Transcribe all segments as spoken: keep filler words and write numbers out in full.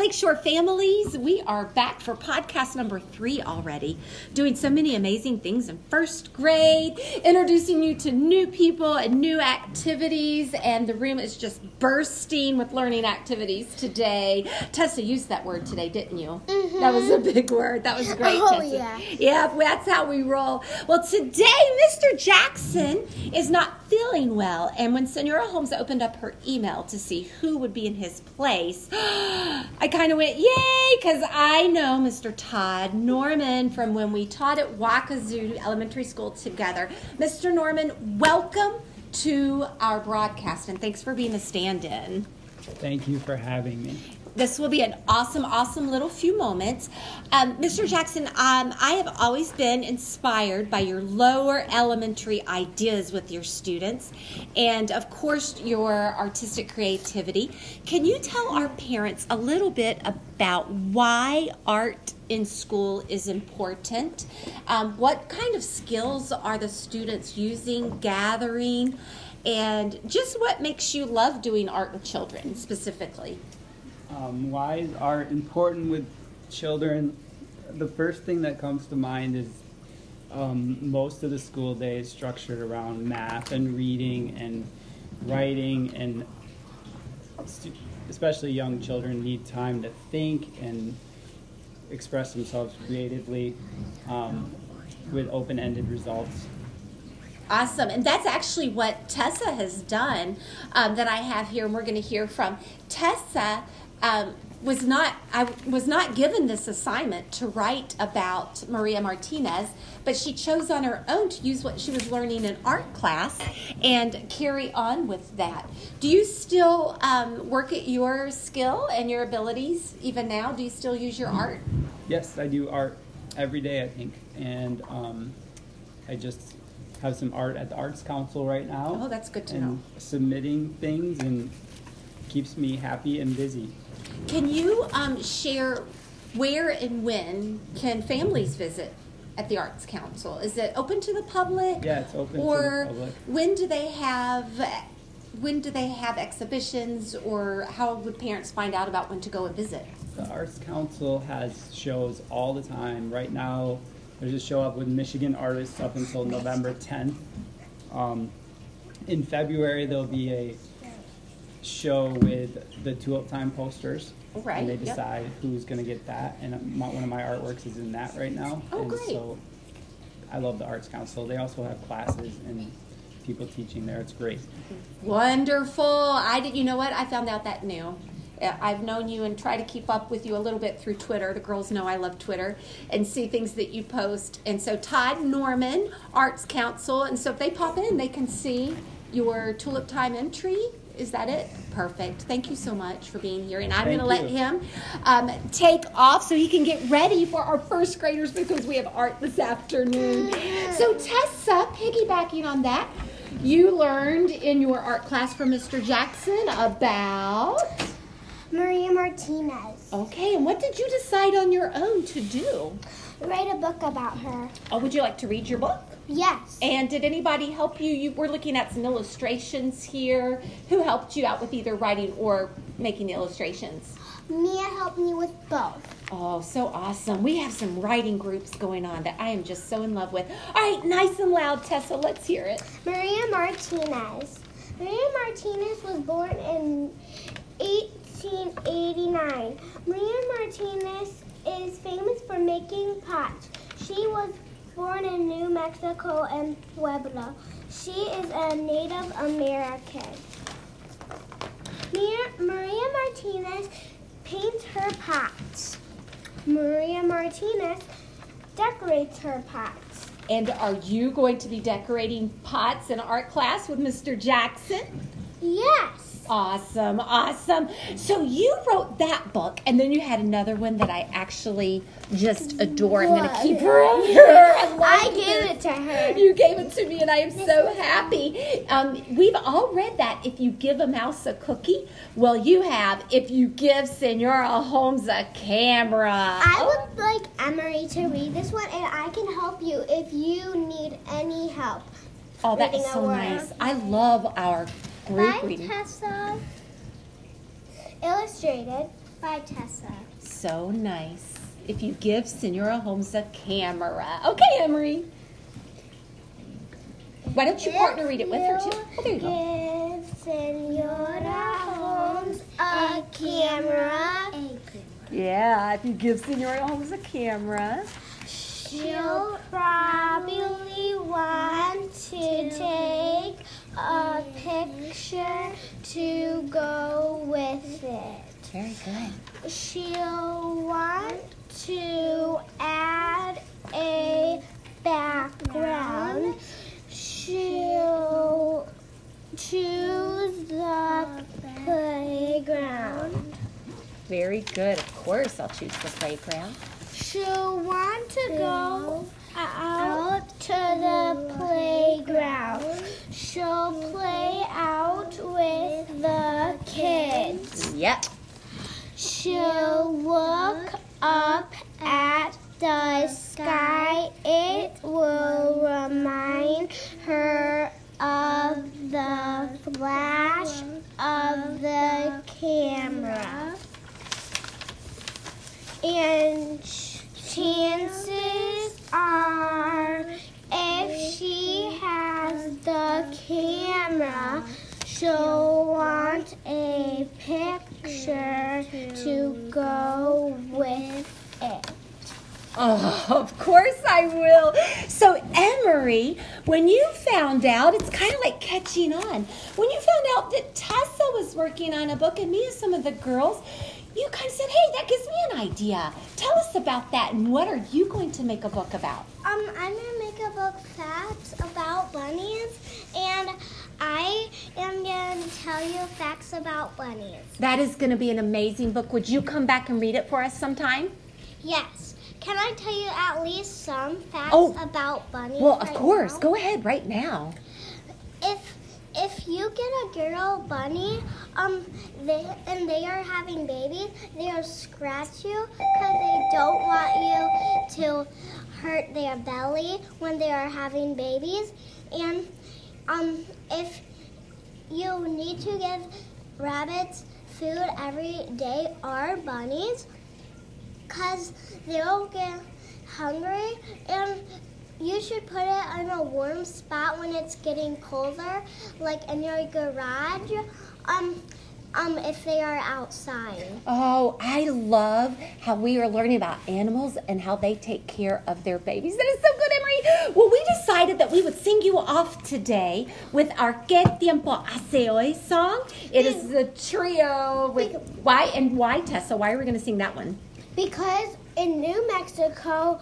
Lakeshore families, we are back for podcast number three already, doing so many amazing things in first grade, introducing you to new people and new activities, and the room is just bursting with learning activities today. Tessa used that word today, didn't you? Mm-hmm. That was a big word. That was great, oh, Tessa. Yeah. yeah, that's how we roll. Well, today, Mister Jackson is not feeling well, and when Senora Holmes opened up her email to see who would be in his place, I kind of went, yay, because I know Mister Todd Norman from when we taught at Wakazoo Elementary School together. Mister Norman, welcome to our broadcast, and thanks for being a stand-in. Thank you for having me. This will be an awesome, awesome little few moments. Um, Mister Jackson, um, I have always been inspired by your lower elementary ideas with your students and, of course, your artistic creativity. Can you tell our parents a little bit about why art in school is important? Um, what kind of skills are the students using, gathering, and just what makes you love doing art with children specifically? Um, why is art important with children? The first thing that comes to mind is um, most of the school day is structured around math and reading and writing, and stu- especially young children need time to think and express themselves creatively um, with open-ended results. Awesome, and that's actually what Tessa has done um, that I have here, and we're going to hear from Tessa. Um, was not I was not given this assignment to write about Maria Martinez, but she chose on her own to use what she was learning in art class and carry on with that. Do you still um, work at your skill and your abilities even now? Do you still use your art? Yes, I do art every day, I think, and um, I just have some art at the Arts Council right now. Oh, that's good to and know. Submitting things and keeps me happy and busy. Can you um, share where and when can families visit at the Arts Council? Is it open to the public? Yeah, it's open or to the public. When do they have when do they have exhibitions, or how would parents find out about when to go and visit? The Arts Council has shows all the time. Right now, there's a show up with Michigan artists up until November tenth. Um, in February, there'll be a show with the Tulip Time posters, right, and they decide yep. who's going to get that, and my, one of my artworks is in that right now. Oh, and great. So I love the Arts Council. They also have classes and people teaching there. It's great. Wonderful. I did. You know what? I found out that new. I've known you and try to keep up with you a little bit through Twitter. The girls know I love Twitter and see things that you post. And so Todd Norman, Arts Council, and so if they pop in, they can see your Tulip Time entry. Is that it? Perfect. Thank you so much for being here. And I'm going to let him um, take off so he can get ready for our first graders, because we have art this afternoon. So Tessa, piggybacking on that, you learned in your art class from Mister Jackson about Maria Martinez. Okay, and what did you decide on your own to do? Write a book about her. Oh, would you like to read your book? Yes. And did anybody help you? You we're looking at some illustrations here. Who helped you out with either writing or making the illustrations? Mia helped me with both. Oh, so awesome. We have some writing groups going on that I am just so in love with. All right, nice and loud, Tessa. Let's hear it. Maria Martinez. Maria Martinez was born in eighteen eighty-nine. Maria Martinez is famous for making pots. She was born in New Mexico and Puebla. She is a Native American. Maria Martinez paints her pots. Maria Martinez decorates her pots. And are you going to be decorating pots in art class with Mister Jackson? Yes. Awesome, awesome. So you wrote that book, and then you had another one that I actually just adore. What? I'm going to keep her on her. I, I gave it to her. You gave it to me, and I am so happy. Um, we've all read that, if you give a mouse a cookie. Well, you have, if you give Senora Holmes a camera. I would like Emery to read this one, and I can help you if you need any help. Oh, that is so nice. I love our Bye, Tessa. Illustrated. by Tessa. So nice. If you give Senora Holmes a camera. Okay, Emery. Why don't you if partner read it with her, too? Oh, there you go. Give Senora Holmes a camera. A camera. Yeah, if you give Senora Holmes a camera, she'll probably want to take a picture to go with it. Very good. She'll want to add a background. She'll choose the playground. Very good. Of course, I'll choose the playground. She'll want to go out to the playground. She'll play out with the kids. Yep. She'll look up at the sky. It will remind her of the flash of the camera. And chances are, if she has the camera, she'll want a picture to go with it. Oh, of course I will. So, Emery, when you found out, it's kind of like catching on. When you found out that Tessa was working on a book and me and some of the girls, you kind of said, hey, that gives me an idea. Tell us about that, and what are you going to make a book about? Um, I'm going to make a book facts about bunnies, and I am going to tell you facts about bunnies. That is going to be an amazing book. Would you come back and read it for us sometime? Yes. Can I tell you at least some facts oh, about bunnies? Well, of right course. Now? Go ahead right now. If If you get a girl bunny, um, they and they are having babies, they'll scratch you because they don't want you to hurt their belly when they are having babies. And um, if you need to give rabbits food every day or bunnies, because they'll get hungry, and you should put it in a warm spot when it's getting colder, like in your garage, um, um, if they are outside. Oh, I love how we are learning about animals and how they take care of their babies. That is so good, Emery. Well, we decided that we would sing you off today with our Que Tiempo Hace Hoy song. It is the trio with why and why, Tessa? Why are we going to sing that one? Because in New Mexico,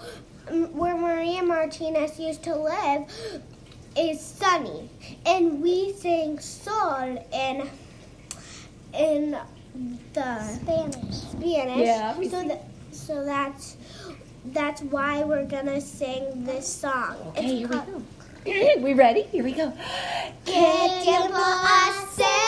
where Maria Martinez used to live, is sunny, and we sing sol in in the Spanish. Spanish. Yeah. So that so that's that's why we're gonna sing this song. Okay, it's here called, we go. We ready? Here we go. Que tiempo hace.